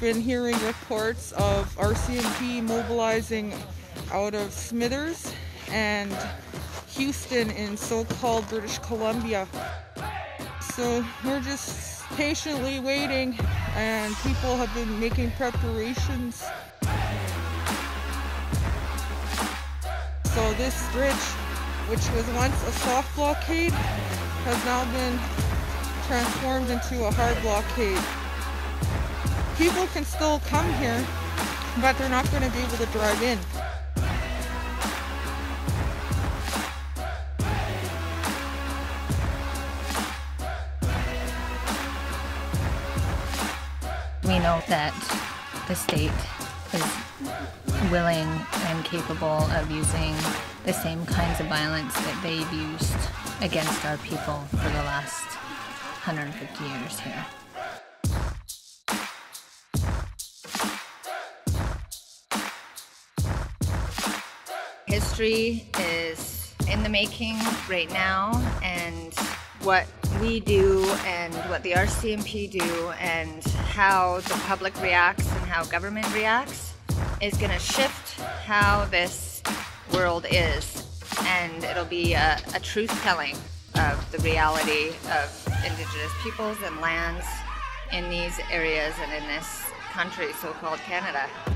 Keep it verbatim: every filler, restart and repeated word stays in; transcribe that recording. been hearing reports of R C M P mobilizing out of Smithers and Houston in so-called British Columbia. So we're just patiently waiting, and people have been making preparations. So this bridge, which was once a soft blockade, has now been transformed into a hard blockade. People can still come here, but they're not going to be able to drive in. We know that the state is willing and capable of using the same kinds of violence that they've used against our people for the last one hundred fifty years here. History is in the making right now, and what we do and what the R C M P do and how the public reacts and how government reacts is going to shift how this world is, and it'll be a, a truth-telling of the reality of Indigenous peoples and lands in these areas and in this country, so-called Canada.